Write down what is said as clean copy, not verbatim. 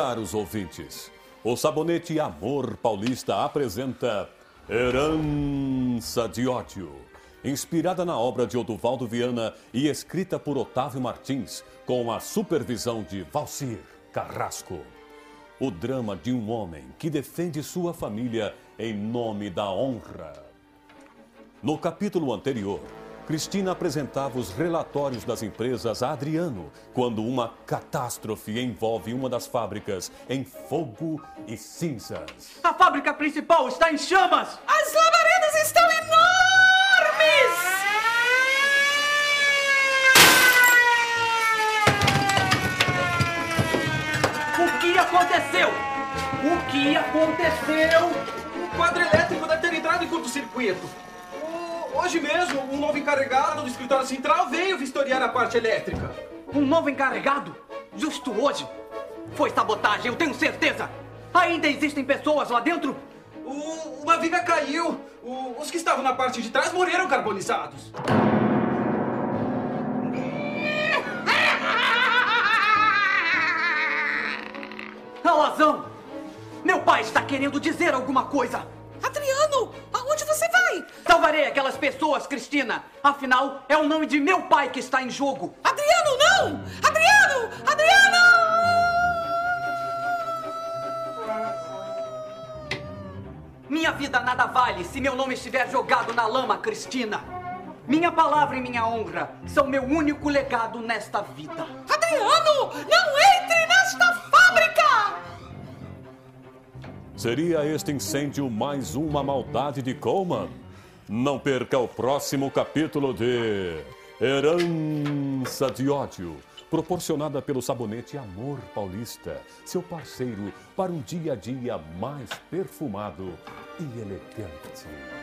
Caros ouvintes, o Sabonete Amor Paulista apresenta Herança de Ódio, inspirada na obra de Oduvaldo Viana e escrita por Otávio Martins, com a supervisão de Valcir Carrasco. O drama de um homem que defende sua família em nome da honra. No capítulo anterior, Cristina apresentava os relatórios das empresas a Adriano, quando uma catástrofe envolve uma das fábricas em fogo e cinzas. A fábrica principal está em chamas! As labaredas estão enormes! O que aconteceu? O que aconteceu? O quadro elétrico deve ter entrado em curto-circuito. Hoje mesmo, um novo encarregado do escritório central veio vistoriar a parte elétrica. Um novo encarregado? Justo hoje? Foi sabotagem, eu tenho certeza. Ainda existem pessoas lá dentro? Uma viga caiu. Os que estavam na parte de trás morreram carbonizados. Alazão! Meu pai está querendo dizer alguma coisa. Adriano! Aonde você vai? Salvarei aquelas pessoas, Cristina. Afinal, é o nome de meu pai que está em jogo. Adriano, não! Adriano! Adriano! Minha vida nada vale se meu nome estiver jogado na lama, Cristina. Minha palavra e minha honra são meu único legado nesta vida. Adriano, não entre nesta fábrica! Seria este incêndio mais uma maldade de Coleman? Não perca o próximo capítulo de Herança de Ódio, proporcionada pelo Sabonete Amor Paulista, seu parceiro para um dia a dia mais perfumado e elegante.